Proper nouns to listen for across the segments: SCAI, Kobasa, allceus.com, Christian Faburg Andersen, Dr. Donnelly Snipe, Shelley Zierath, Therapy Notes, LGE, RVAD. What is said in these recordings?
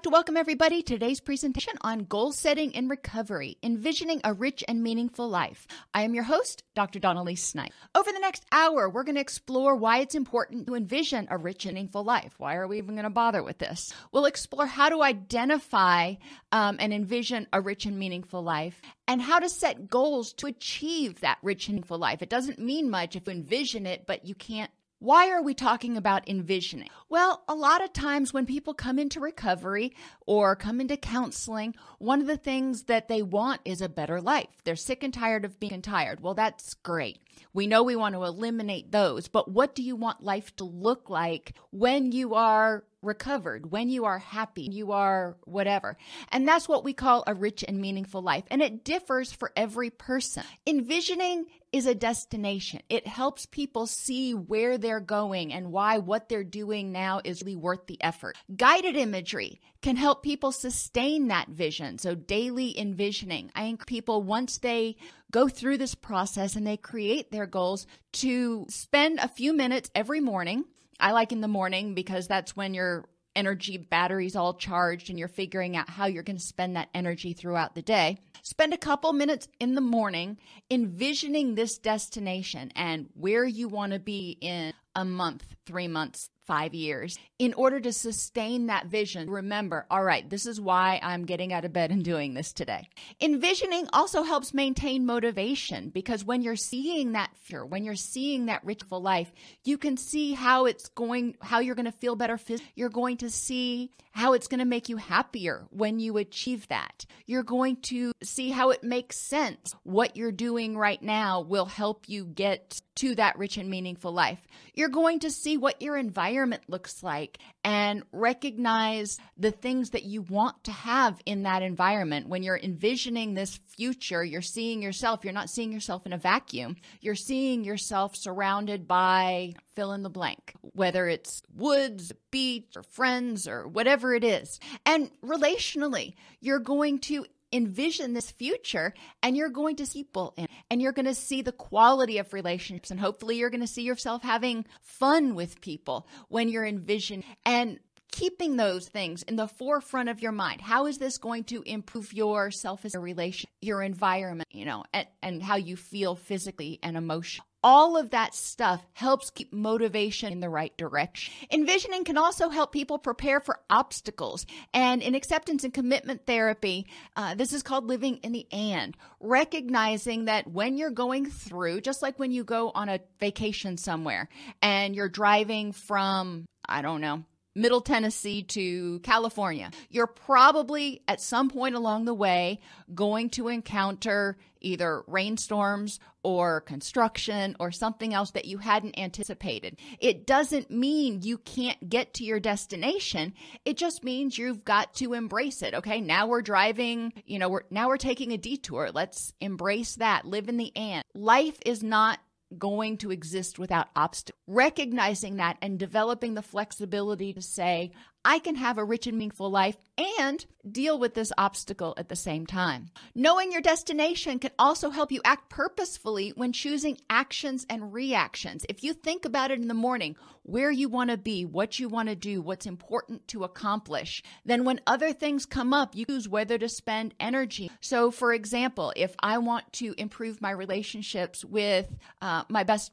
like to welcome everybody to today's presentation on goal setting in recovery, envisioning a rich and meaningful life. I am your host, Dr. Donnelly Snipe. Over the next hour, we're going to explore why it's important to envision a rich and meaningful life. Why are we even going to bother with this? We'll explore how to identify and envision a rich and meaningful life, and how to set goals to achieve that rich and meaningful life. It doesn't mean much if you envision it, but you can't. Why are we talking about envisioning? Well, a lot of times when people come into recovery or come into counseling, one of the things that they want is a better life. They're sick and tired of being tired. Well, that's great. We know we want to eliminate those, but what do you want life to look like when you are recovered, when you are happy, you are whatever? And that's what we call a rich and meaningful life. And it differs for every person. Envisioning is a destination. It helps people see where they're going and why what they're doing now is really worth the effort. Guided imagery can help people sustain that vision. So daily envisioning. I think people, once they go through this process and they create their goals, to spend a few minutes every morning. I like in the morning because that's when your energy battery's all charged and you're figuring out how you're going to spend that energy throughout the day. Spend a couple minutes in the morning envisioning this destination and where you want to be in a month, 3 months, 5 years, in order to sustain that vision. Remember, all right, this is why I'm getting out of bed and doing this today. Envisioning also helps maintain motivation, because when you're seeing that fear, when you're seeing that ritual life, you can see how it's going, how you're going to feel better physically. You're going to see how it's going to make you happier when you achieve that. You're going to see how it makes sense. What you're doing right now will help you get to that rich and meaningful life. You're going to see what your environment looks like and recognize the things that you want to have in that environment. When you're envisioning this future, you're seeing yourself. You're not seeing yourself in a vacuum. You're seeing yourself surrounded by fill in the blank, whether it's woods, beach, or friends, or whatever it is. And relationally, you're going to envision this future, and you're going to see people in, and you're going to see the quality of relationships, and hopefully you're going to see yourself having fun with people when you're envisioning, and keeping those things in the forefront of your mind. How is this going to improve your self-esteem, your environment, and how you feel physically and emotionally? All of that stuff helps keep motivation in the right direction. Envisioning can also help people prepare for obstacles. And in acceptance and commitment therapy, this is called living in the and. Recognizing that when you're going through, just like when you go on a vacation somewhere and you're driving from, Middle Tennessee to California, you're probably at some point along the way going to encounter either rainstorms or construction or something else that you hadn't anticipated. It doesn't mean you can't get to your destination. It just means you've got to embrace it. Okay, now we're driving, we're taking a detour. Let's embrace that. Live in the and. Life is not going to exist without obstacles. Recognizing that and developing the flexibility to say, I can have a rich and meaningful life and deal with this obstacle at the same time. Knowing your destination can also help you act purposefully when choosing actions and reactions. If you think about it in the morning, where you want to be, what you want to do, what's important to accomplish, then when other things come up, you choose whether to spend energy. So for example, if I want to improve my relationships with my best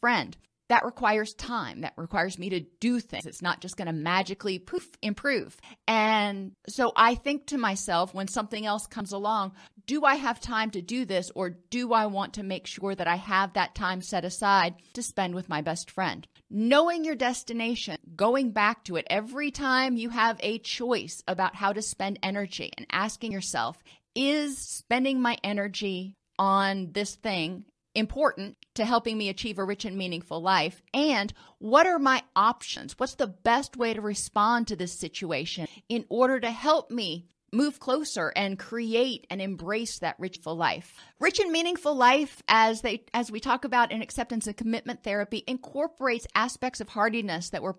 friend, that requires time. That requires me to do things. It's not just going to magically improve. And so I think to myself, when something else comes along, do I have time to do this, or do I want to make sure that I have that time set aside to spend with my best friend? Knowing your destination, going back to it every time you have a choice about how to spend energy, and asking yourself, is spending my energy on this thing important to helping me achieve a rich and meaningful life? And what are my options? What's the best way to respond to this situation in order to help me move closer and create and embrace that richful life? Rich and meaningful life, as we talk about in acceptance and commitment therapy, incorporates aspects of hardiness that were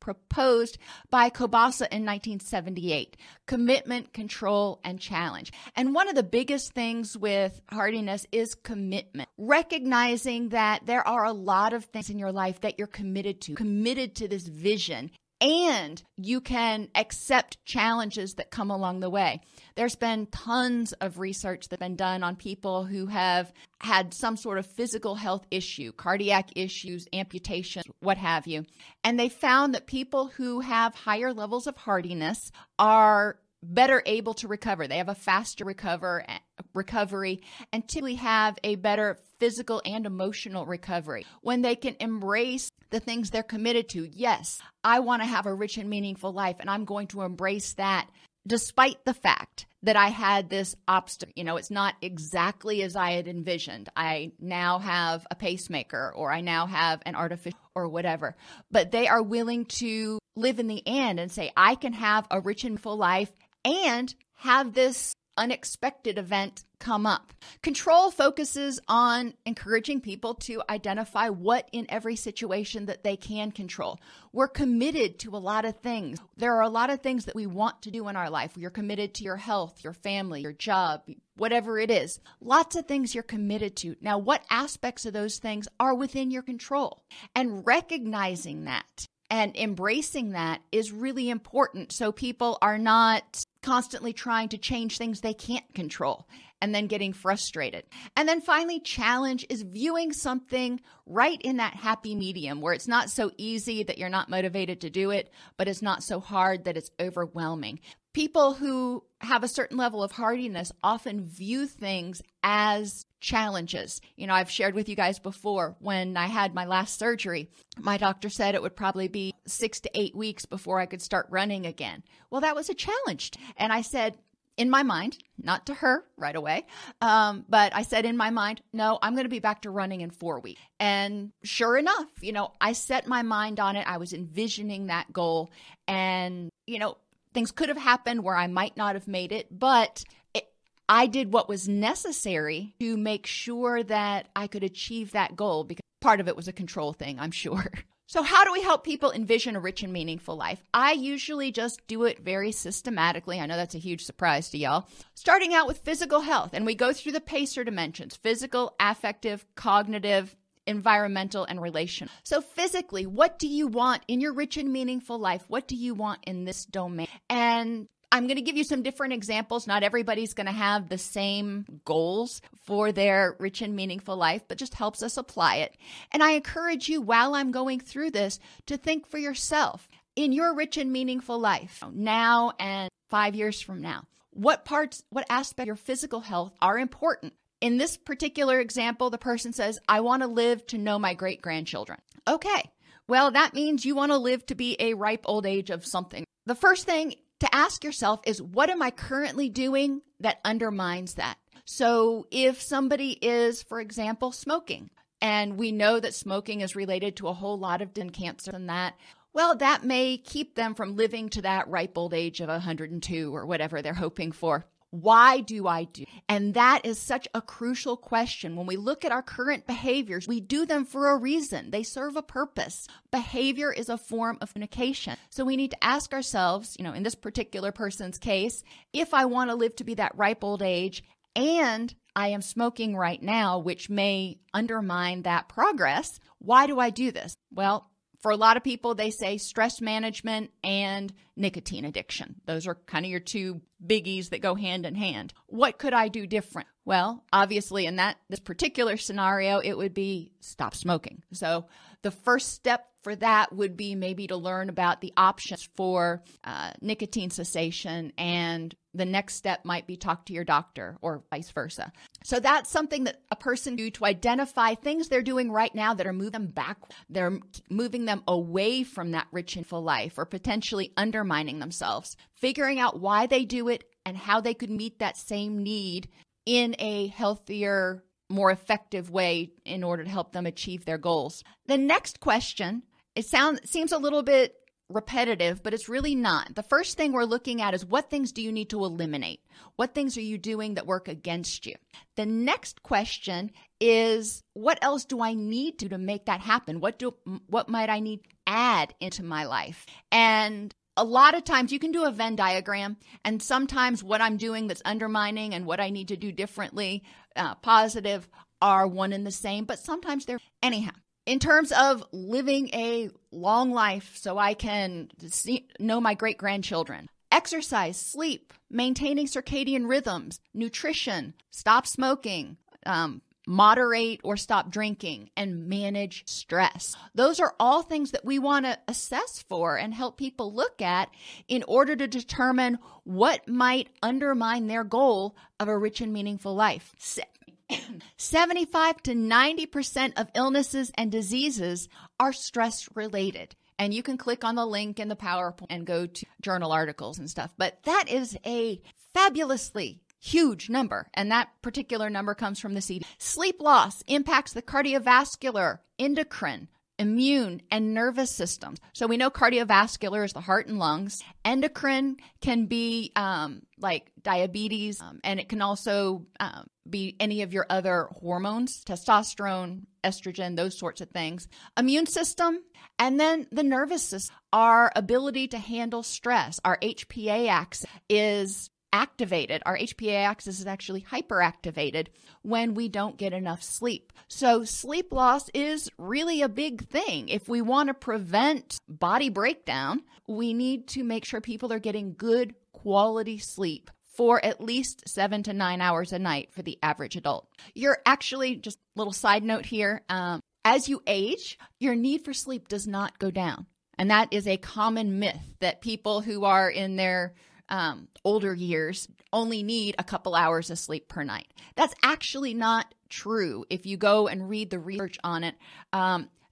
proposed by Kobasa in 1978, commitment, control, and challenge. And one of the biggest things with hardiness is commitment, recognizing that there are a lot of things in your life that you're committed to this vision, and you can accept challenges that come along the way. There's been tons of research that's been done on people who have had some sort of physical health issue, cardiac issues, amputations, what have you. And they found that people who have higher levels of hardiness are better able to recover. They have a faster recovery and typically have a better physical and emotional recovery. When they can embrace the things they're committed to, yes, I want to have a rich and meaningful life, and I'm going to embrace that despite the fact that I had this obstacle. You know, it's not exactly as I had envisioned. I now have a pacemaker, or I now have an artificial or whatever, but they are willing to live in the end and say, I can have a rich and full life and have this unexpected event come up. Control focuses on encouraging people to identify what in every situation that they can control. We're committed to a lot of things. There are a lot of things that we want to do in our life. You're committed to your health, your family, your job, whatever it is. Lots of things you're committed to. Now, what aspects of those things are within your control? And recognizing that and embracing that is really important, so people are not constantly trying to change things they can't control and then getting frustrated. And then finally, challenge is viewing something right in that happy medium where it's not so easy that you're not motivated to do it, but it's not so hard that it's overwhelming. People who have a certain level of hardiness often view things as challenges. You know, I've shared with you guys before, when I had my last surgery, my doctor said it would probably be 6 to 8 weeks before I could start running again. Well, that was a challenge. And I said, in my mind, not to her right away, but I said in my mind, no, I'm going to be back to running in 4 weeks. And sure enough, you know, I set my mind on it. I was envisioning that goal, and, you know, things could have happened where I might not have made it, but I did what was necessary to make sure that I could achieve that goal, because part of it was a control thing, I'm sure. So how do we help people envision a rich and meaningful life? I usually just do it very systematically. I know that's a huge surprise to y'all. Starting out with physical health, and we go through the PACER dimensions: physical, affective, cognitive, environmental, and relational. So physically, what do you want in your rich and meaningful life? What do you want in this domain? And I'm going to give you some different examples. Not everybody's going to have the same goals for their rich and meaningful life, but just helps us apply it. And I encourage you, while I'm going through this, to think for yourself, in your rich and meaningful life now and 5 years from now, what parts, what aspects of your physical health are important? In this particular example, the person says, I want to live to know my great-grandchildren. Okay, well, that means you want to live to be a ripe old age of something. The first thing to ask yourself is, what am I currently doing that undermines that? So if somebody is, for example, smoking, and we know that smoking is related to a whole lot of cancer and that, well, that may keep them from living to that ripe old age of 102 or whatever they're hoping for. Why do I do? And that is such a crucial question. When we look at our current behaviors, we do them for a reason. They serve a purpose. Behavior is a form of communication. So we need to ask ourselves, you know, in this particular person's case, if I want to live to be that ripe old age and I am smoking right now, which may undermine that progress, why do I do this? Well, for a lot of people, they say stress management and nicotine addiction. Those are kind of your two biggies that go hand in hand. What could I do different? Well, obviously, in this particular scenario, it would be stop smoking. So the first step for that would be maybe to learn about the options for nicotine cessation, and the next step might be talk to your doctor or vice versa. So that's something that a person do to identify things they're doing right now that are moving them back. They're moving them away from that rich and full life, or potentially undermining themselves, figuring out why they do it and how they could meet that same need in a healthier, more effective way in order to help them achieve their goals. The next question, it seems a little bit repetitive, but it's really not. The first thing we're looking at is, what things do you need to eliminate? What things are you doing that work against you? The next question is, what else do I need to make that happen? What might I need to add into my life? And a lot of times you can do a Venn diagram, and sometimes what I'm doing that's undermining and what I need to do differently, positive, are one and the same, but sometimes they're anyhow. In terms of living a long life so I can know my great-grandchildren, exercise, sleep, maintaining circadian rhythms, nutrition, stop smoking, moderate or stop drinking, and manage stress. Those are all things that we want to assess for and help people look at in order to determine what might undermine their goal of a rich and meaningful life. 75 to 90% of illnesses and diseases are stress-related. And you can click on the link in the PowerPoint and go to journal articles and stuff. But that is a fabulously huge number, and that particular number comes from the CDC. Sleep loss impacts the cardiovascular, endocrine, immune, and nervous systems. So we know cardiovascular is the heart and lungs. Endocrine can be like diabetes, and it can also be any of your other hormones, testosterone, estrogen, those sorts of things. Immune system, and then the nervous system, our ability to handle stress, our HPA axis is activated. Our HPA axis is actually hyperactivated when we don't get enough sleep. So sleep loss is really a big thing. If we want to prevent body breakdown, we need to make sure people are getting good quality sleep for at least 7 to 9 hours a night for the average adult. You're actually, just a little side note here, as you age, your need for sleep does not go down. And that is a common myth that people who are in their older years only need a couple hours of sleep per night. That's actually not true. If you go and read the research on it,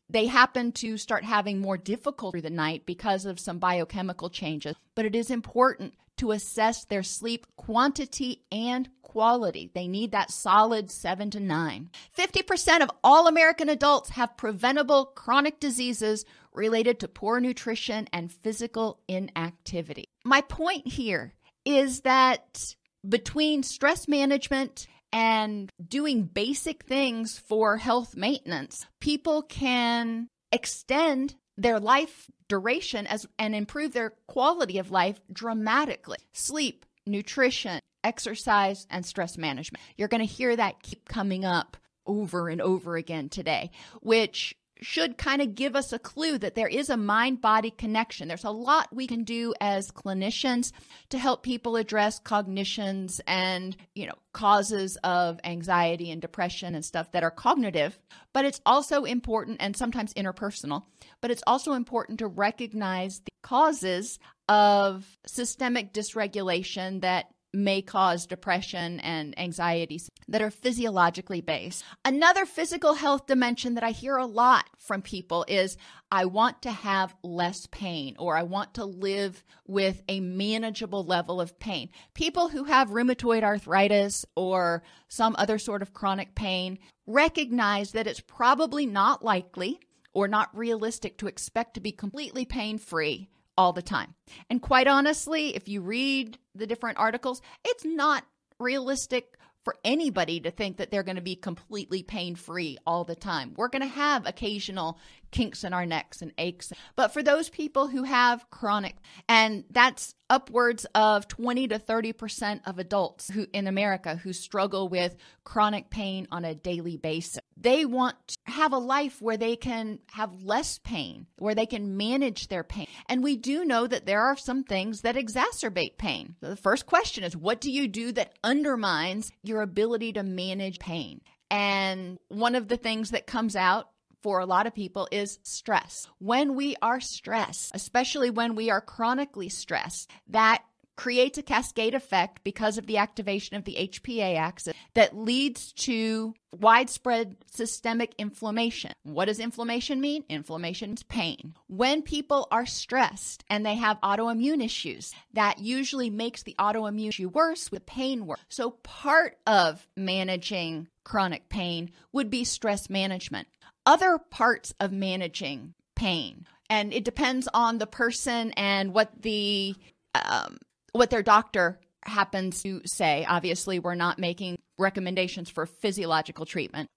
they happen to start having more difficulty through the night because of some biochemical changes. But it is important to assess their sleep quantity and quality. They need that solid 7 to 9. 50% of all American adults have preventable chronic diseases related to poor nutrition and physical inactivity. My point here is that between stress management and doing basic things for health maintenance, people can extend their life duration and improve their quality of life dramatically. Sleep, nutrition, exercise, and stress management. You're going to hear that keep coming up over and over again today, which should kind of give us a clue that there is a mind-body connection. There's a lot we can do as clinicians to help people address cognitions and, causes of anxiety and depression and stuff that are cognitive, but it's also important and sometimes interpersonal, but it's also important to recognize the causes of systemic dysregulation that may cause depression and anxieties that are physiologically based. Another physical health dimension that I hear a lot from people is, I want to have less pain, or I want to live with a manageable level of pain. People who have rheumatoid arthritis or some other sort of chronic pain recognize that it's probably not likely or not realistic to expect to be completely pain-free all the time. And quite honestly, if you read the different articles, it's not realistic for anybody to think that they're going to be completely pain-free all the time. We're going to have occasional kinks in our necks and aches. But for those people who have chronic, and that's upwards of 20 to 30% of adults who in America who struggle with chronic pain on a daily basis, they want to have a life where they can have less pain, where they can manage their pain. And we do know that there are some things that exacerbate pain. So the first question is, what do you do that undermines your ability to manage pain? And one of the things that comes out for a lot of people is stress. When we are stressed, especially when we are chronically stressed, that creates a cascade effect because of the activation of the HPA axis that leads to widespread systemic inflammation. What does inflammation mean? Inflammation is pain. When people are stressed and they have autoimmune issues, that usually makes the autoimmune issue worse, with pain worse. So part of managing chronic pain would be stress management. Other parts of managing pain, and it depends on the person and what their doctor happens to say. Obviously, we're not making recommendations for physiological treatment.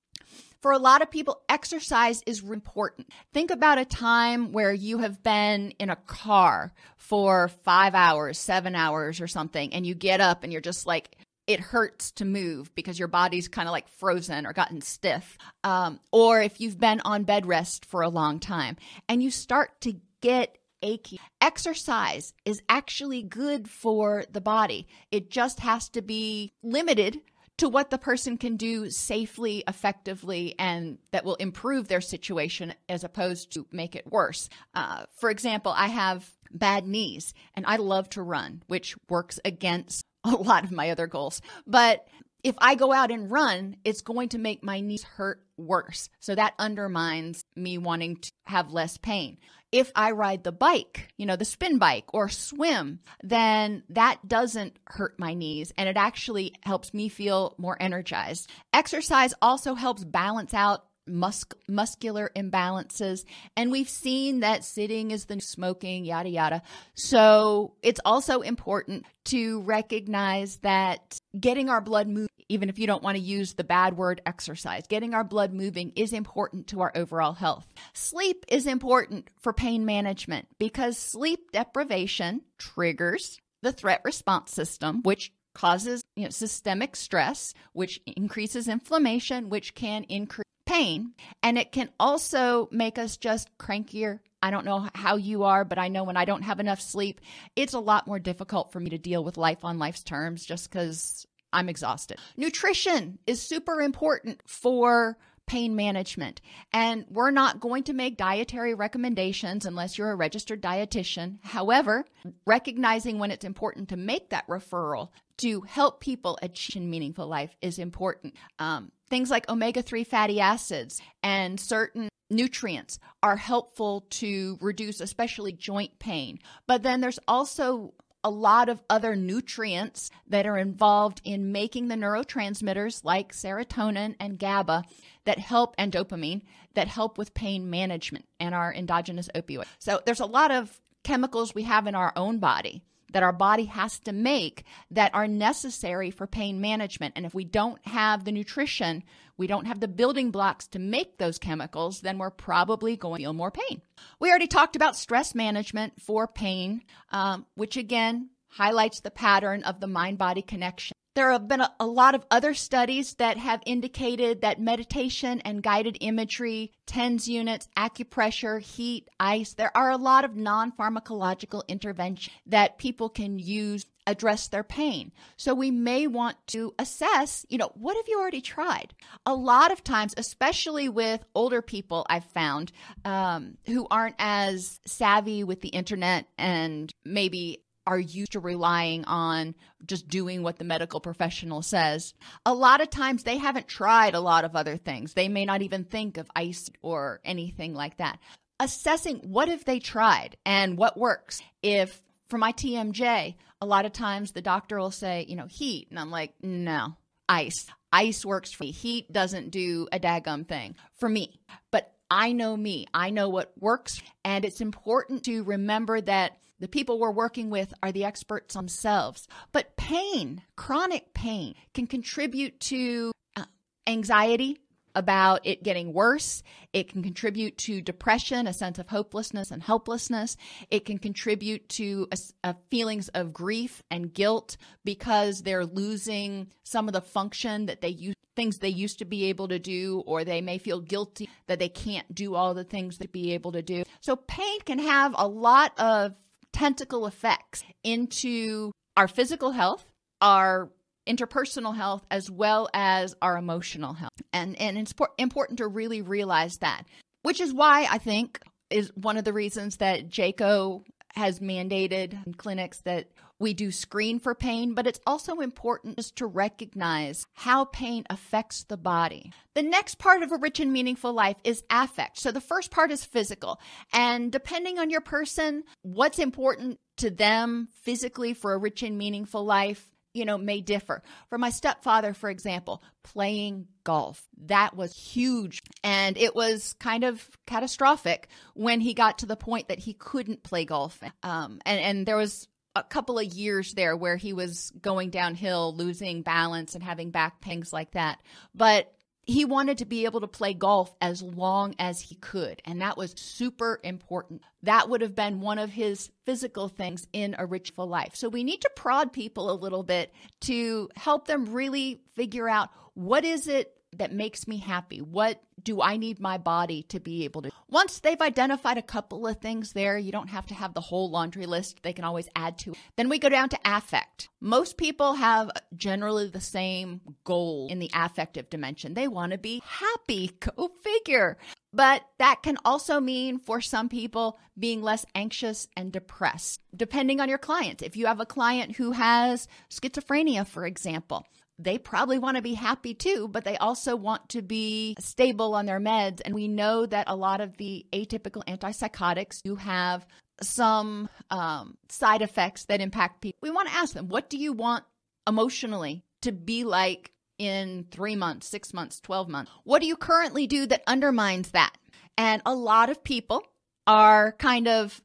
For a lot of people, exercise is important. Think about a time where you have been in a car for 5 hours, 7 hours or something, and you get up and you're just like it hurts to move because your body's kind of like frozen or gotten stiff, or if you've been on bed rest for a long time and you start to get achy. Exercise is actually good for the body. It just has to be limited to what the person can do safely, effectively, and that will improve their situation as opposed to make it worse. For example, I have bad knees and I love to run, which works against a lot of my other goals. But if I go out and run, it's going to make my knees hurt worse. So that undermines me wanting to have less pain. If I ride the bike, you know, the spin bike or swim, then that doesn't hurt my knees and it actually helps me feel more energized. Exercise also helps balance out muscular imbalances. And we've seen that sitting is the smoking, yada, yada. So it's also important to recognize that getting our blood moving, even if you don't want to use the bad word exercise, getting our blood moving is important to our overall health. Sleep is important for pain management because sleep deprivation triggers the threat response system, which causes systemic stress, which increases inflammation, which can increase pain. And it can also make us just crankier. I don't know how you are, but I know when I don't have enough sleep, it's a lot more difficult for me to deal with life on life's terms just because I'm exhausted. Nutrition is super important for pain management. And we're not going to make dietary recommendations unless you're a registered dietitian. However, recognizing when it's important to make that referral to help people achieve a meaningful life is important. Things like omega-3 fatty acids and certain nutrients are helpful to reduce especially joint pain. But then there's also a lot of other nutrients that are involved in making the neurotransmitters like serotonin and GABA that help, and dopamine, that help with pain management and our endogenous opioids. So there's a lot of chemicals we have in our own body that our body has to make that are necessary for pain management. And if we don't have the nutrition, we don't have the building blocks to make those chemicals, then we're probably going to feel more pain. We already talked about stress management for pain, which again highlights the pattern of the mind-body connection. There have been a lot of other studies that have indicated that meditation and guided imagery, TENS units, acupressure, heat, ice, there are a lot of non-pharmacological interventions that people can use address their pain. So we may want to assess, what have you already tried? A lot of times, especially with older people, I've found who aren't as savvy with the internet and maybe are used to relying on just doing what the medical professional says. A lot of times they haven't tried a lot of other things. They may not even think of ice or anything like that. Assessing what have they tried and what works. If for my TMJ, a lot of times the doctor will say, heat. And I'm like, no, ice. Ice works for me. Heat doesn't do a daggum thing for me. But I know me. I know what works. And it's important to remember that the people we're working with are the experts themselves. But pain, chronic pain, can contribute to anxiety about it getting worse. It can contribute to depression, a sense of hopelessness and helplessness. It can contribute to feelings of grief and guilt because they're losing some of the function that they used, things they used to be able to do, or they may feel guilty that they can't do all the things they'd be able to do. So pain can have a lot of tentacle effects into our physical health, our interpersonal health, as well as our emotional health. And it's important to really realize that, which is why I think is one of the reasons that JACO has mandated in clinics that we do screen for pain, but it's also important just to recognize how pain affects the body. The next part of a rich and meaningful life is affect. So the first part is physical. And depending on your person, what's important to them physically for a rich and meaningful life, may differ. For my stepfather, for example, playing golf, that was huge. And it was kind of catastrophic when he got to the point that he couldn't play golf. And there was a couple of years there where he was going downhill, losing balance and having back pains like that. But He wanted to be able to play golf as long as he could, and that was super important. That would have been one of his physical things in a ritual life. So we need to prod people a little bit to help them really figure out, what is it that makes me happy? What do I need my body to be able to? Once they've identified a couple of things there, you don't have to have the whole laundry list. They can always add to it. Then we go down to affect. Most people have generally the same goal in the affective dimension. They want to be happy. Go figure. But that can also mean for some people being less anxious and depressed, depending on your client. If you have a client who has schizophrenia, for example, they probably want to be happy too, but they also want to be stable on their meds. And we know that a lot of the atypical antipsychotics do have some side effects that impact people. We want to ask them, what do you want emotionally to be like in 3 months, 6 months, 12 months? What do you currently do that undermines that? And a lot of people are kind of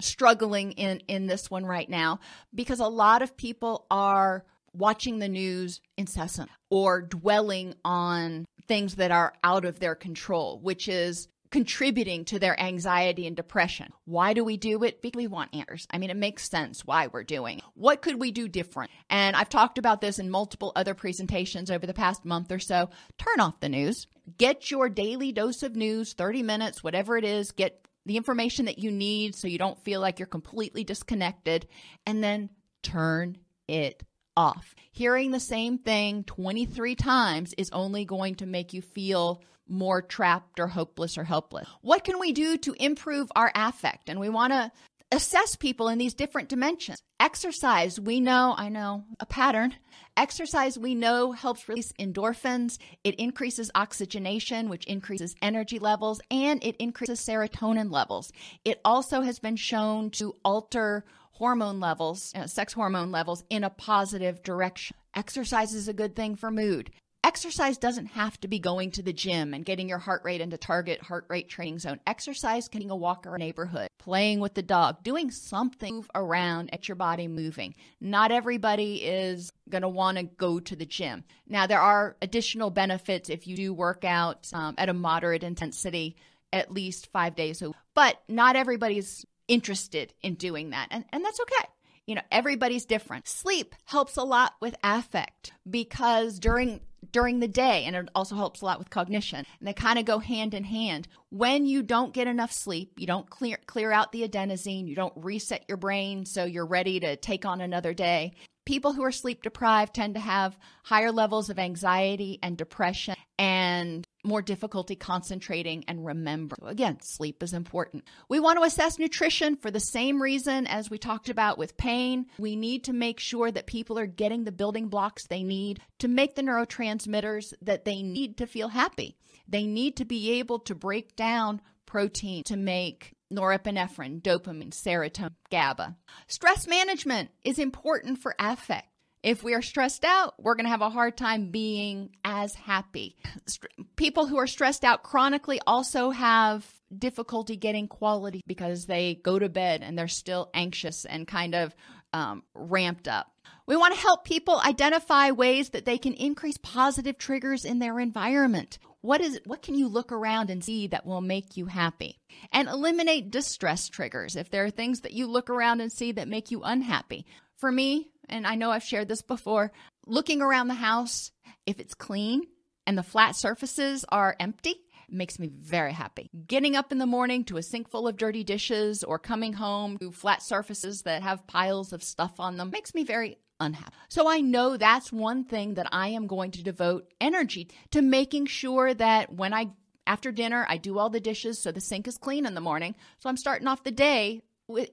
struggling in this one right now, because a lot of people are watching the news incessant or dwelling on things that are out of their control, which is contributing to their anxiety and depression. Why do we do it? Because we want answers. I mean, it makes sense why we're doing it. What could we do different? And I've talked about this in multiple other presentations over the past month or so. Turn off the news. Get your daily dose of news, 30 minutes, whatever it is. Get the information that you need so you don't feel like you're completely disconnected. And then turn it off. Hearing the same thing 23 times is only going to make you feel more trapped or hopeless or helpless. What can we do to improve our affect? And we want to assess people in these different dimensions. Exercise, we know, a pattern. Exercise, we know, helps release endorphins. It increases oxygenation, which increases energy levels, and it increases serotonin levels. It also has been shown to alter hormone levels, sex hormone levels, in a positive direction. Exercise is a good thing for mood. Exercise doesn't have to be going to the gym and getting your heart rate into target heart rate training zone. Exercise can be a walk around a neighborhood, playing with the dog, doing something, move around, get your body moving. Not everybody is going to want to go to the gym. Now, there are additional benefits if you do work out at a moderate intensity, at least 5 days a week. But not everybody's interested in doing that. And that's okay. You know, everybody's different. Sleep helps a lot with affect, because during the day, and it also helps a lot with cognition, and they kind of go hand in hand. When you don't get enough sleep, you don't clear out the adenosine, you don't reset your brain so you're ready to take on another day. People who are sleep deprived tend to have higher levels of anxiety and depression and more difficulty concentrating and remembering. So again, sleep is important. We want to assess nutrition for the same reason as we talked about with pain. We need to make sure that people are getting the building blocks they need to make the neurotransmitters that they need to feel happy. They need to be able to break down protein to make norepinephrine, dopamine, serotonin, GABA. Stress management is important for affect. If we are stressed out, we're going to have a hard time being as happy. People who are stressed out chronically also have difficulty getting quality, because they go to bed and they're still anxious and kind of ramped up. We want to help people identify ways that they can increase positive triggers in their environment. What can you look around and see that will make you happy? And eliminate distress triggers if there are things that you look around and see that make you unhappy. For me, and I know I've shared this before, looking around the house, if it's clean and the flat surfaces are empty, it makes me very happy. Getting up in the morning to a sink full of dirty dishes, or coming home to flat surfaces that have piles of stuff on them, makes me very unhappy. So I know that's one thing that I am going to devote energy to, making sure that when after dinner, I do all the dishes so the sink is clean in the morning. So I'm starting off the day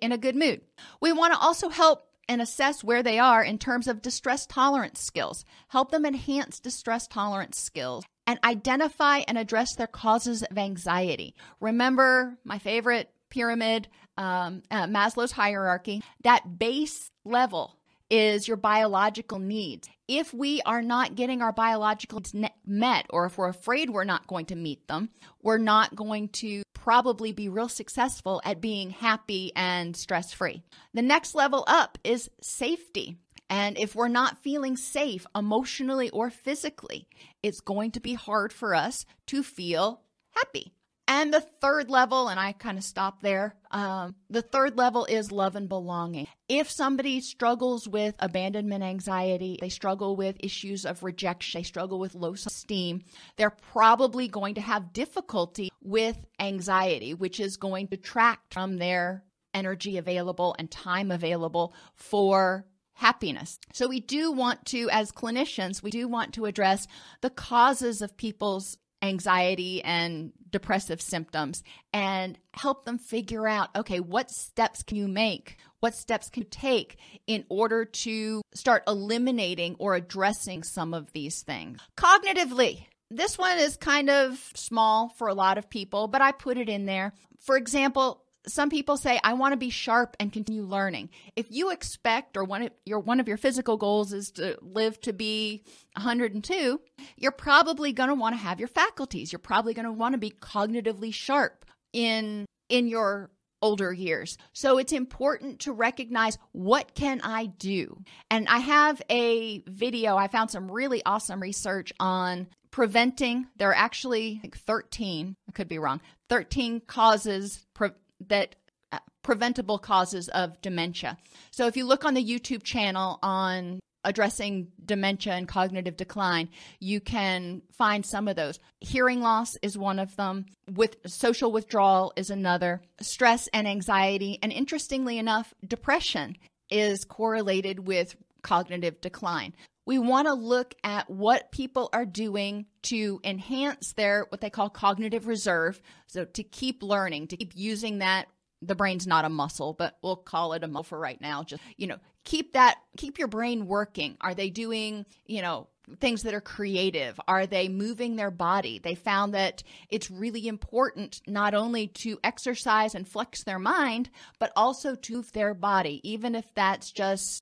in a good mood. We want to also help and assess where they are in terms of distress tolerance skills. Help them enhance distress tolerance skills and identify and address their causes of anxiety. Remember my favorite pyramid, Maslow's hierarchy, that base level is your biological needs. If we are not getting our biological needs met, or if we're afraid we're not going to meet them, we're not going to probably be real successful at being happy and stress-free. The next level up is safety. And if we're not feeling safe emotionally or physically, it's going to be hard for us to feel happy. And the third level, and I kind of stopped there, the third level is love and belonging. If somebody struggles with abandonment anxiety, they struggle with issues of rejection, they struggle with low self-esteem, they're probably going to have difficulty with anxiety, which is going to detract from their energy available and time available for happiness. So we do want to, as clinicians, we do want to address the causes of people's anxiety and depressive symptoms and help them figure out, okay, what steps can you make? What steps can you take in order to start eliminating or addressing some of these things? Cognitively, this one is kind of small for a lot of people, but I put it in there. For example, some people say, I want to be sharp and continue learning. If you expect, or one of your physical goals is to live to be 102, you're probably going to want to have your faculties. You're probably going to want to be cognitively sharp in your older years. So it's important to recognize, what can I do? And I have a video. I found some really awesome research on preventing. There are actually 13, I could be wrong, 13 causes preventable causes of dementia. So if you look on the YouTube channel on addressing dementia and cognitive decline, you can find some of those. Hearing loss is one of them. With social withdrawal is another. Stress and anxiety. And interestingly enough, depression is correlated with cognitive decline. We want to look at what people are doing to enhance their, what they call, cognitive reserve. So to keep learning, to keep using that, the brain's not a muscle, but we'll call it a muscle for right now. Just, keep your brain working. Are they doing, things that are creative? Are they moving their body? They found that it's really important not only to exercise and flex their mind, but also to move their body, even if that's just,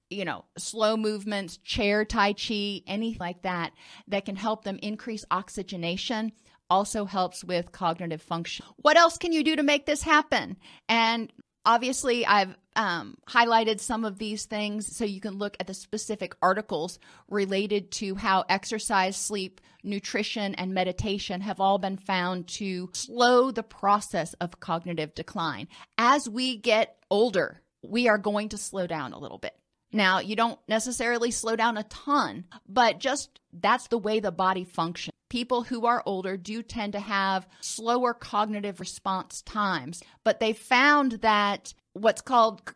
slow movements, chair, tai chi, anything like that, that can help them increase oxygenation. Also helps with cognitive function. What else can you do to make this happen? And obviously, I've highlighted some of these things, so you can look at the specific articles related to how exercise, sleep, nutrition, and meditation have all been found to slow the process of cognitive decline. As we get older, we are going to slow down a little bit. Now, you don't necessarily slow down a ton, but just that's the way the body functions. People who are older do tend to have slower cognitive response times, but they found that what's called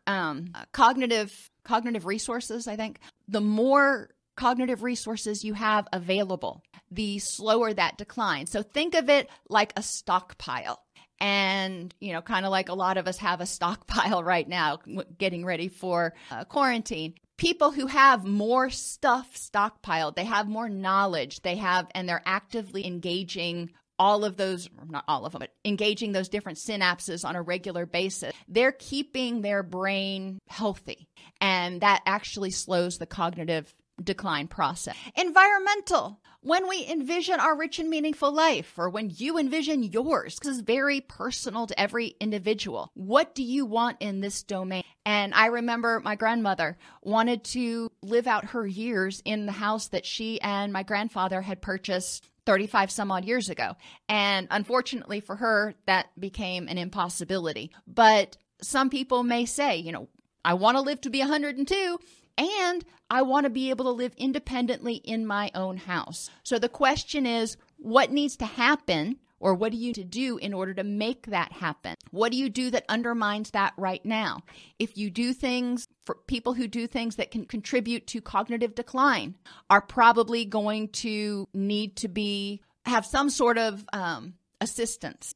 cognitive resources, I think, the more cognitive resources you have available, the slower that decline. So think of it like a stockpile. And, kind of like a lot of us have a stockpile right now, getting ready for quarantine. People who have more stuff stockpiled, they have more knowledge, and they're actively engaging all of those, not all of them, but engaging those different synapses on a regular basis. They're keeping their brain healthy, and that actually slows the cognitive decline process. Environmental. When we envision our rich and meaningful life, or when you envision yours, this is very personal to every individual. What do you want in this domain? And I remember my grandmother wanted to live out her years in the house that she and my grandfather had purchased 35 some odd years ago. And unfortunately for her, that became an impossibility. But some people may say, I want to live to be 102. And I want to be able to live independently in my own house. So the question is, what needs to happen, or what do you need to do in order to make that happen? What do you do that undermines that right now? If you do things, for people who do things that can contribute to cognitive decline, are probably going to need to have some sort of assistance,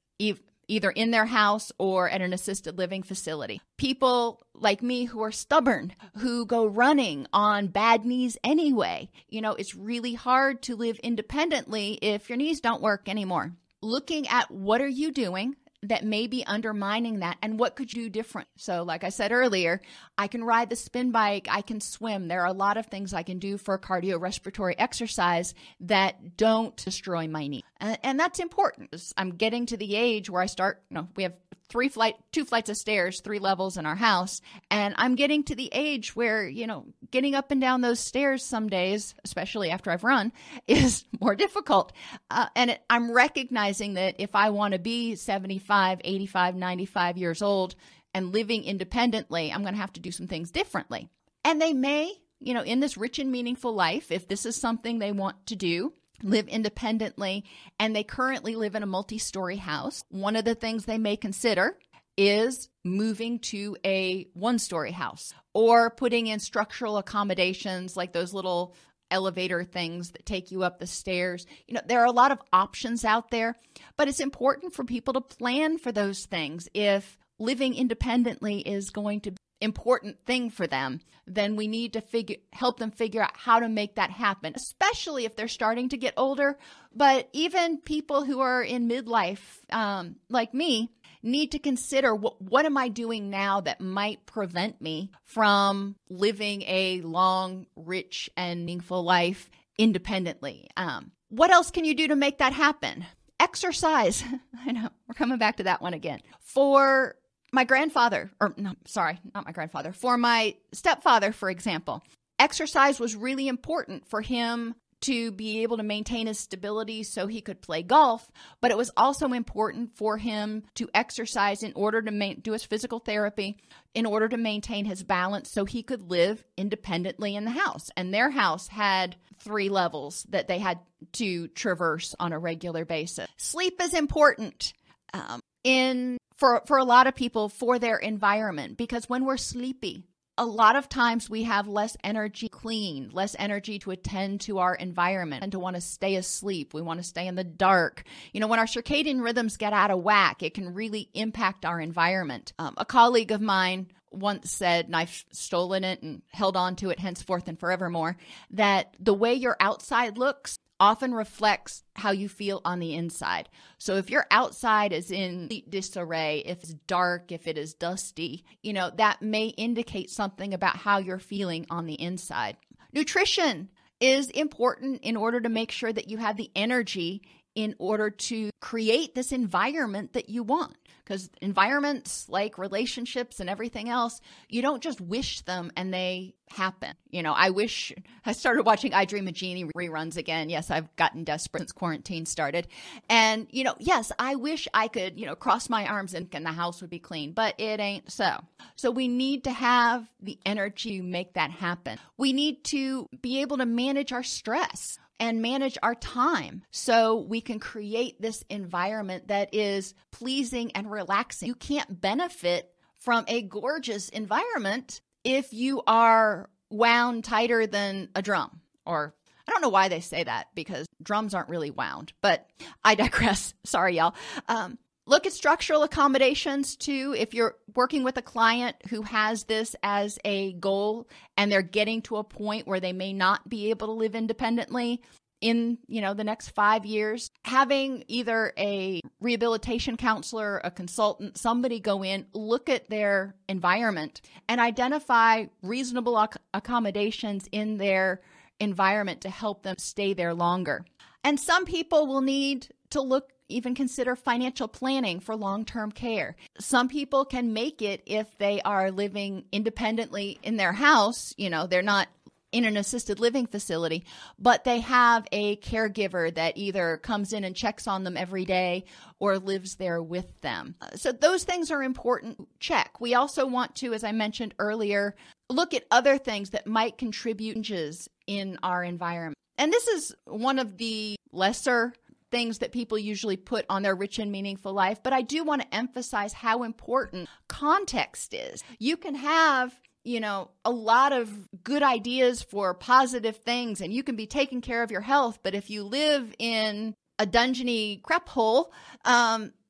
either in their house or at an assisted living facility. People like me who are stubborn, who go running on bad knees anyway, it's really hard to live independently if your knees don't work anymore. Looking at what are you doing that may be undermining that, and what could you do different? So like I said earlier, I can ride the spin bike, I can swim. There are a lot of things I can do for cardiorespiratory exercise that don't destroy my knee. And that's important. I'm getting to the age where I start, we have two flights of stairs, 3 levels in our house. And I'm getting to the age where, you know, getting up and down those stairs some days, especially after I've run, is more difficult. And I'm recognizing that if I want to be 75, 85, 95 years old and living independently, I'm going to have to do some things differently. And they may, you know, in this rich and meaningful life, if this is something they want to do, live independently, and they currently live in a multi-story house, one of the things they may consider is moving to a one-story house or putting in structural accommodations like those little elevator things that take you up the stairs. You know, there are a lot of options out there, but it's important for people to plan for those things. If living independently is going to be important thing for them, then we need to help them figure out how to make that happen, especially if they're starting to get older. But even people who are in midlife, like me, need to consider what am I doing now that might prevent me from living a long, rich, and meaningful life independently? What else can you do to make that happen? Exercise. I know, we're coming back to that one again. For my stepfather, for example, exercise was really important for him to be able to maintain his stability so he could play golf, but it was also important for him to exercise in order to do his physical therapy, in order to maintain his balance so he could live independently in the house. And their house had 3 levels that they had to traverse on a regular basis. Sleep is important. For a lot of people, for their environment, because when we're sleepy, a lot of times we have less energy clean, less energy to attend to our environment and to want to stay asleep. We want to stay in the dark. You know, when our circadian rhythms get out of whack, it can really impact our environment. A colleague of mine once said, and I've stolen it and held on to it henceforth and forevermore, that the way your outside looks often reflects how you feel on the inside. So if your outside is in complete disarray, if it's dark, if it is dusty, you know, that may indicate something about how you're feeling on the inside. Nutrition is important in order to make sure that you have the energy in order to create this environment that you want. Because environments, like relationships and everything else, you don't just wish them and they happen. You know, I started watching I Dream of Jeannie reruns again. Yes, I've gotten desperate since quarantine started. And, you know, yes, I wish I could, you know, cross my arms and the house would be clean, but it ain't so. So we need to have the energy to make that happen. We need to be able to manage our stress and manage our time so we can create this environment that is pleasing and relaxing. You can't benefit from a gorgeous environment if you are wound tighter than a drum. Or I don't know why they say that, because drums aren't really wound, but I digress. Sorry, y'all. Look at structural accommodations too. If you're working with a client who has this as a goal and they're getting to a point where they may not be able to live independently in, you know, the next 5 years, having either a rehabilitation counselor, a consultant, somebody go in, look at their environment and identify reasonable accommodations in their environment to help them stay there longer. And some people will need to even consider financial planning for long-term care. Some people can make it if they are living independently in their house. You know, they're not in an assisted living facility, but they have a caregiver that either comes in and checks on them every day or lives there with them. So those things are important. Check. We also want to, as I mentioned earlier, look at other things that might contribute changes in our environment. And this is one of the lesser things that people usually put on their rich and meaningful life. But I do want to emphasize how important context is. You can have, you know, a lot of good ideas for positive things and you can be taking care of your health. But if you live in a dungeony crap hole,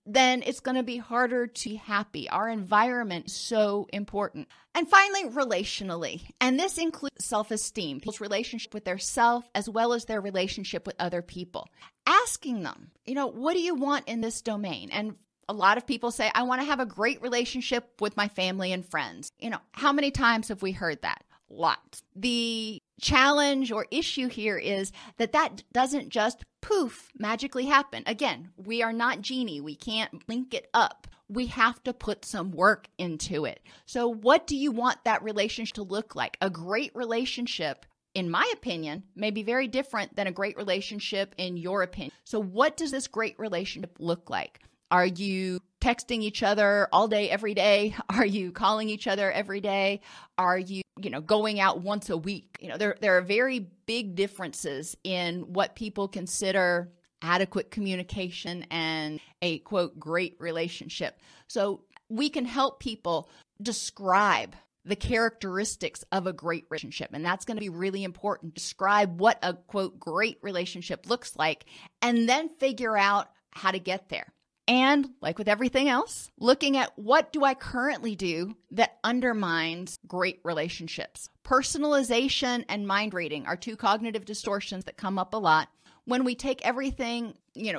then it's going to be harder to be happy. Our environment is so important. And finally, relationally. And this includes self-esteem, people's relationship with their self, as well as their relationship with other people. Asking them, you know, what do you want in this domain? And a lot of people say, I want to have a great relationship with my family and friends. You know, how many times have we heard that? Lots. The challenge or issue here is that that doesn't just poof magically happen. Again, we are not genie. We can't link it up. We have to put some work into it. So what do you want that relationship to look like? A great relationship, in my opinion, may be very different than a great relationship in your opinion. So what does this great relationship look like? Are you texting each other all day, every day? Are you calling each other every day? Are you, going out once a week? There are very big differences in what people consider adequate communication and a, quote, great relationship. So we can help people describe the characteristics of a great relationship. And that's going to be really important. Describe what a, quote, great relationship looks like, and then figure out how to get there. And like with everything else, looking at what do I currently do that undermines great relationships. Personalization and mind reading are two cognitive distortions that come up a lot. When we take everything,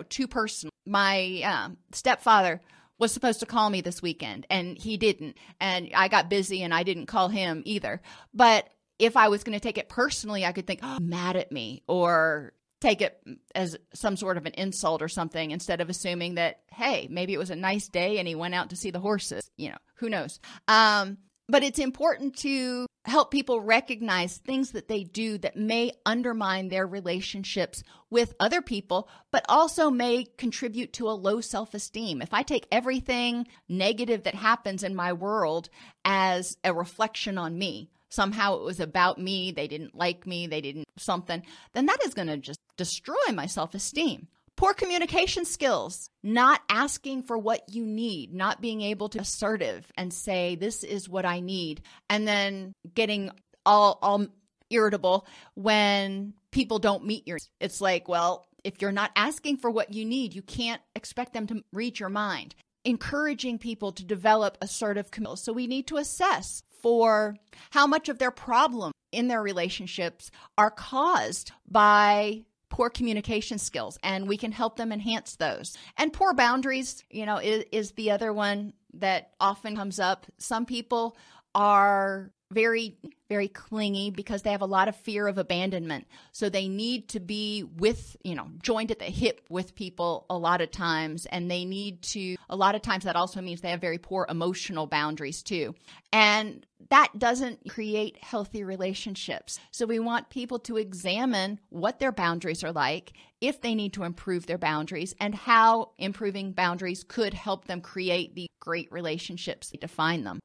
too personal. My stepfather was supposed to call me this weekend and he didn't. And I got busy and I didn't call him either. But if I was going to take it personally, I could think, oh, mad at me, or take it as some sort of an insult or something, instead of assuming that, hey, maybe it was a nice day and he went out to see the horses, who knows? But it's important to help people recognize things that they do that may undermine their relationships with other people, but also may contribute to a low self-esteem. If I take everything negative that happens in my world as a reflection on me, somehow it was about me, they didn't like me, they didn't something, then that is going to just destroy my self-esteem. Poor communication skills, not asking for what you need, not being able to be assertive and say, this is what I need, and then getting all irritable when people don't meet your needs. It's like, well, if you're not asking for what you need, you can't expect them to read your mind. Encouraging people to develop assertive commitment. So we need to assess for how much of their problem in their relationships are caused by poor communication skills, and we can help them enhance those. And poor boundaries, is the other one that often comes up. Some people are very, very clingy because they have a lot of fear of abandonment. So they need to be with, joined at the hip with people a lot of times. And they need to, a lot of times that also means they have very poor emotional boundaries too. And that doesn't create healthy relationships. So we want people to examine what their boundaries are like, if they need to improve their boundaries, and how improving boundaries could help them create the great relationships they define them.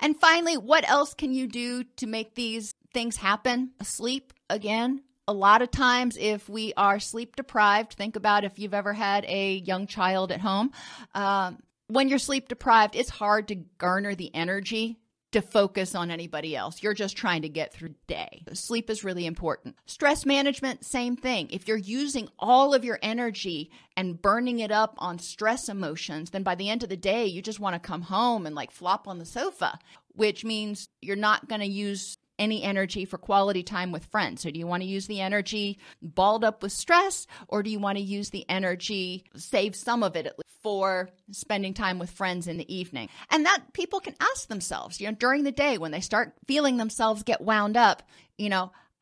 And finally, what else can you do to make these things happen? Sleep, again. A lot of times if we are sleep deprived, think about if you've ever had a young child at home. When you're sleep deprived, it's hard to garner the energy to focus on anybody else. You're just trying to get through the day. Sleep is really important. Stress management, same thing. If you're using all of your energy and burning it up on stress emotions, then by the end of the day, you just want to come home and flop on the sofa, which means you're not going to use any energy for quality time with friends. So do you want to use the energy balled up with stress, or do you want to use the energy, save some of it at least, for spending time with friends in the evening? And that people can ask themselves, during the day when they start feeling themselves get wound up,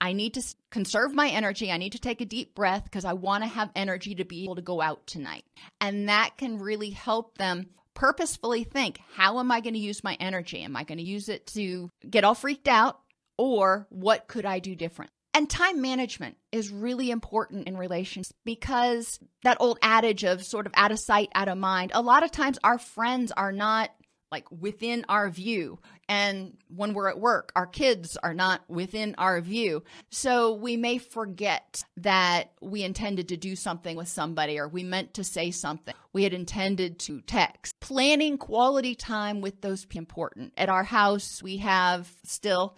I need to conserve my energy. I need to take a deep breath because I want to have energy to be able to go out tonight. And that can really help them purposefully think, how am I going to use my energy? Am I going to use it to get all freaked out? Or what could I do different? And time management is really important in relationships, because that old adage of sort of out of sight, out of mind, a lot of times our friends are not within our view. And when we're at work, our kids are not within our view. So we may forget that we intended to do something with somebody, or we meant to say something. We had intended to text. Planning quality time with those people is important. At our house, we have still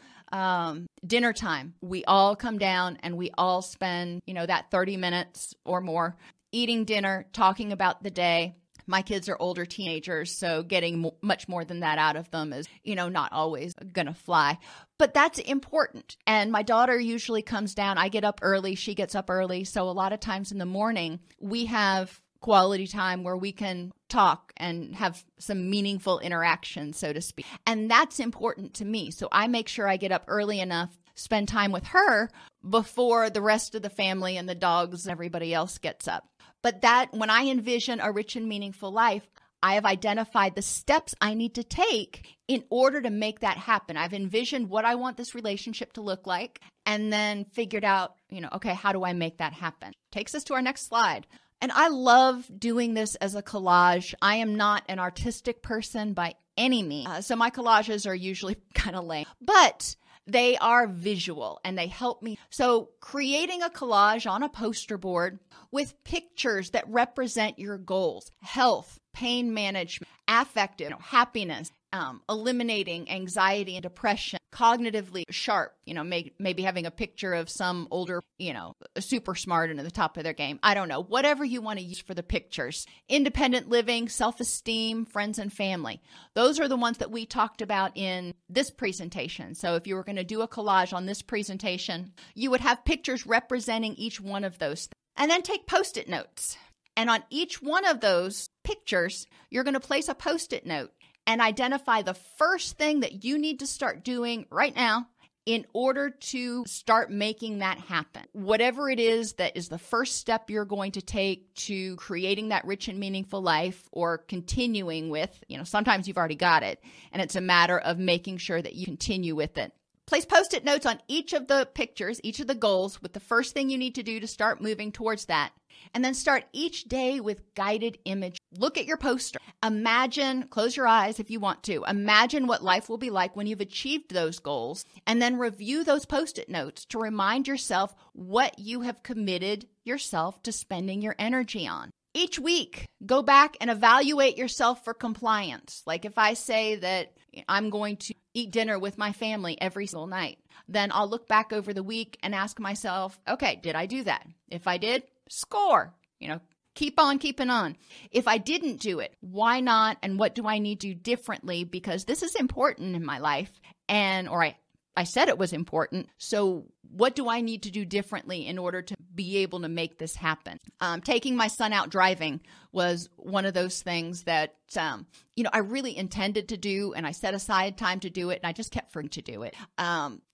dinner time. We all come down and we all spend, that 30 minutes or more eating dinner, talking about the day. My kids are older teenagers, so getting much more than that out of them is, not always going to fly. But that's important. And my daughter usually comes down. I get up early. She gets up early. So a lot of times in the morning, we have quality time where we can talk and have some meaningful interaction, so to speak. And that's important to me. So I make sure I get up early enough spend time with her before the rest of the family and the dogs and everybody else gets up. But that when I envision a rich and meaningful life, I have identified the steps I need to take in order to make that happen. I've envisioned what I want this relationship to look like and then figured out, okay, how do I make that happen? Takes us to our next slide. And I love doing this as a collage. I am not an artistic person by any means. So my collages are usually kind of lame, but they are visual and they help me. So creating a collage on a poster board with pictures that represent your goals, health, pain management, affective, happiness, eliminating anxiety and depression, cognitively sharp, maybe having a picture of some older, super smart and at the top of their game. I don't know, whatever you want to use for the pictures. Independent living, self-esteem, friends and family. Those are the ones that we talked about in this presentation. So if you were going to do a collage on this presentation, you would have pictures representing each one of those things. And then take Post-it notes. And on each one of those pictures, you're going to place a Post-it note and identify the first thing that you need to start doing right now in order to start making that happen. Whatever it is that is the first step you're going to take to creating that rich and meaningful life or continuing with, sometimes you've already got it and it's a matter of making sure that you continue with it. Place Post-it notes on each of the pictures, each of the goals, with the first thing you need to do to start moving towards that. And then start each day with guided images. Look at your poster. Imagine, close your eyes if you want to, imagine what life will be like when you've achieved those goals. And then review those Post-it notes to remind yourself what you have committed yourself to spending your energy on. Each week, go back and evaluate yourself for compliance. Like if I say that I'm going to eat dinner with my family every single night, then I'll look back over the week and ask myself, okay, did I do that? If I did, score, keep on keeping on. If I didn't do it, why not? And what do I need to do differently? Because this is important in my life. I said it was important. So what do I need to do differently in order to be able to make this happen? Taking my son out driving was one of those things that, I really intended to do and I set aside time to do it and I just kept forgetting to do it.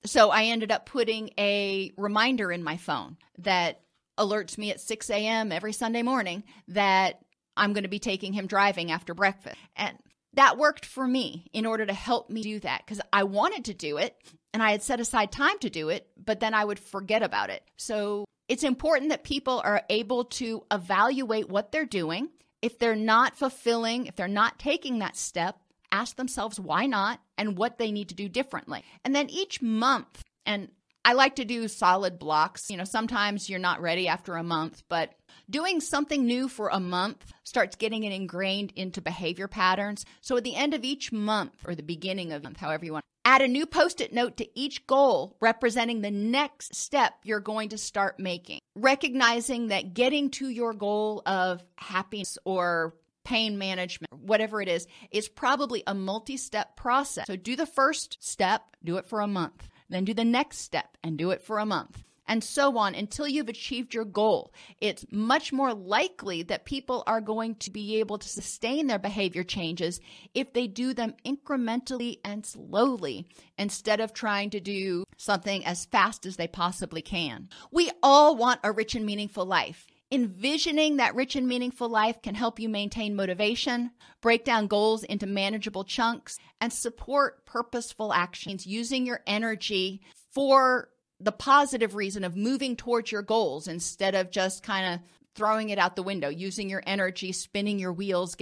So I ended up putting a reminder in my phone that alerts me at 6 a.m. every Sunday morning that I'm going to be taking him driving after breakfast. And that worked for me in order to help me do that because I wanted to do it and I had set aside time to do it, but then I would forget about it. So it's important that people are able to evaluate what they're doing. If they're not fulfilling, if they're not taking that step, ask themselves why not and what they need to do differently. And then each month, and I like to do solid blocks. Sometimes you're not ready after a month, but doing something new for a month starts getting it ingrained into behavior patterns. So at the end of each month or the beginning of the month, however you want, add a new Post-it note to each goal representing the next step you're going to start making. Recognizing that getting to your goal of happiness or pain management, whatever it is probably a multi-step process. So do the first step, do it for a month. Then do the next step and do it for a month, and so on until you've achieved your goal. It's much more likely that people are going to be able to sustain their behavior changes if they do them incrementally and slowly instead of trying to do something as fast as they possibly can. We all want a rich and meaningful life. Envisioning that rich and meaningful life can help you maintain motivation, break down goals into manageable chunks, and support purposeful actions using your energy for the positive reason of moving towards your goals instead of just kind of throwing it out the window, using your energy, spinning your wheels,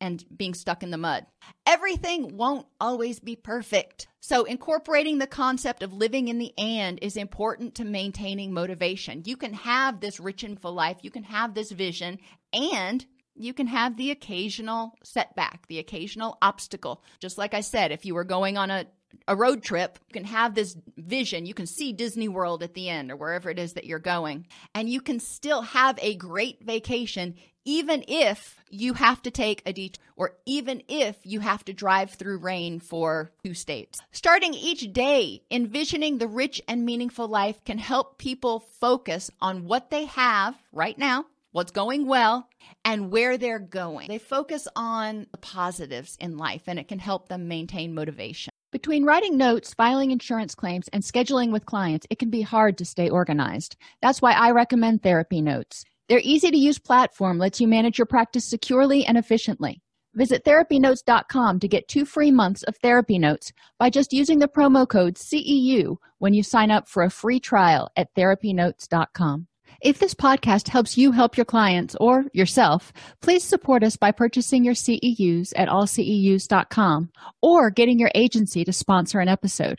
and being stuck in the mud. Everything won't always be perfect. So incorporating the concept of living in the and is important to maintaining motivation. You can have this rich and full life. You can have this vision and you can have the occasional setback, the occasional obstacle. Just like I said, if you were going on a road trip, you can have this vision. You can see Disney World at the end or wherever it is that you're going. And you can still have a great vacation, even if you have to take a detour or even if you have to drive through rain for 2 states. Starting each day, envisioning the rich and meaningful life can help people focus on what they have right now, what's going well, and where they're going. They focus on the positives in life, and it can help them maintain motivation. Between writing notes, filing insurance claims, and scheduling with clients, it can be hard to stay organized. That's why I recommend Therapy Notes. Their easy-to-use platform lets you manage your practice securely and efficiently. Visit therapynotes.com to get 2 free months of Therapy Notes by just using the promo code CEU when you sign up for a free trial at therapynotes.com. If this podcast helps you help your clients or yourself, please support us by purchasing your CEUs at allceus.com or getting your agency to sponsor an episode.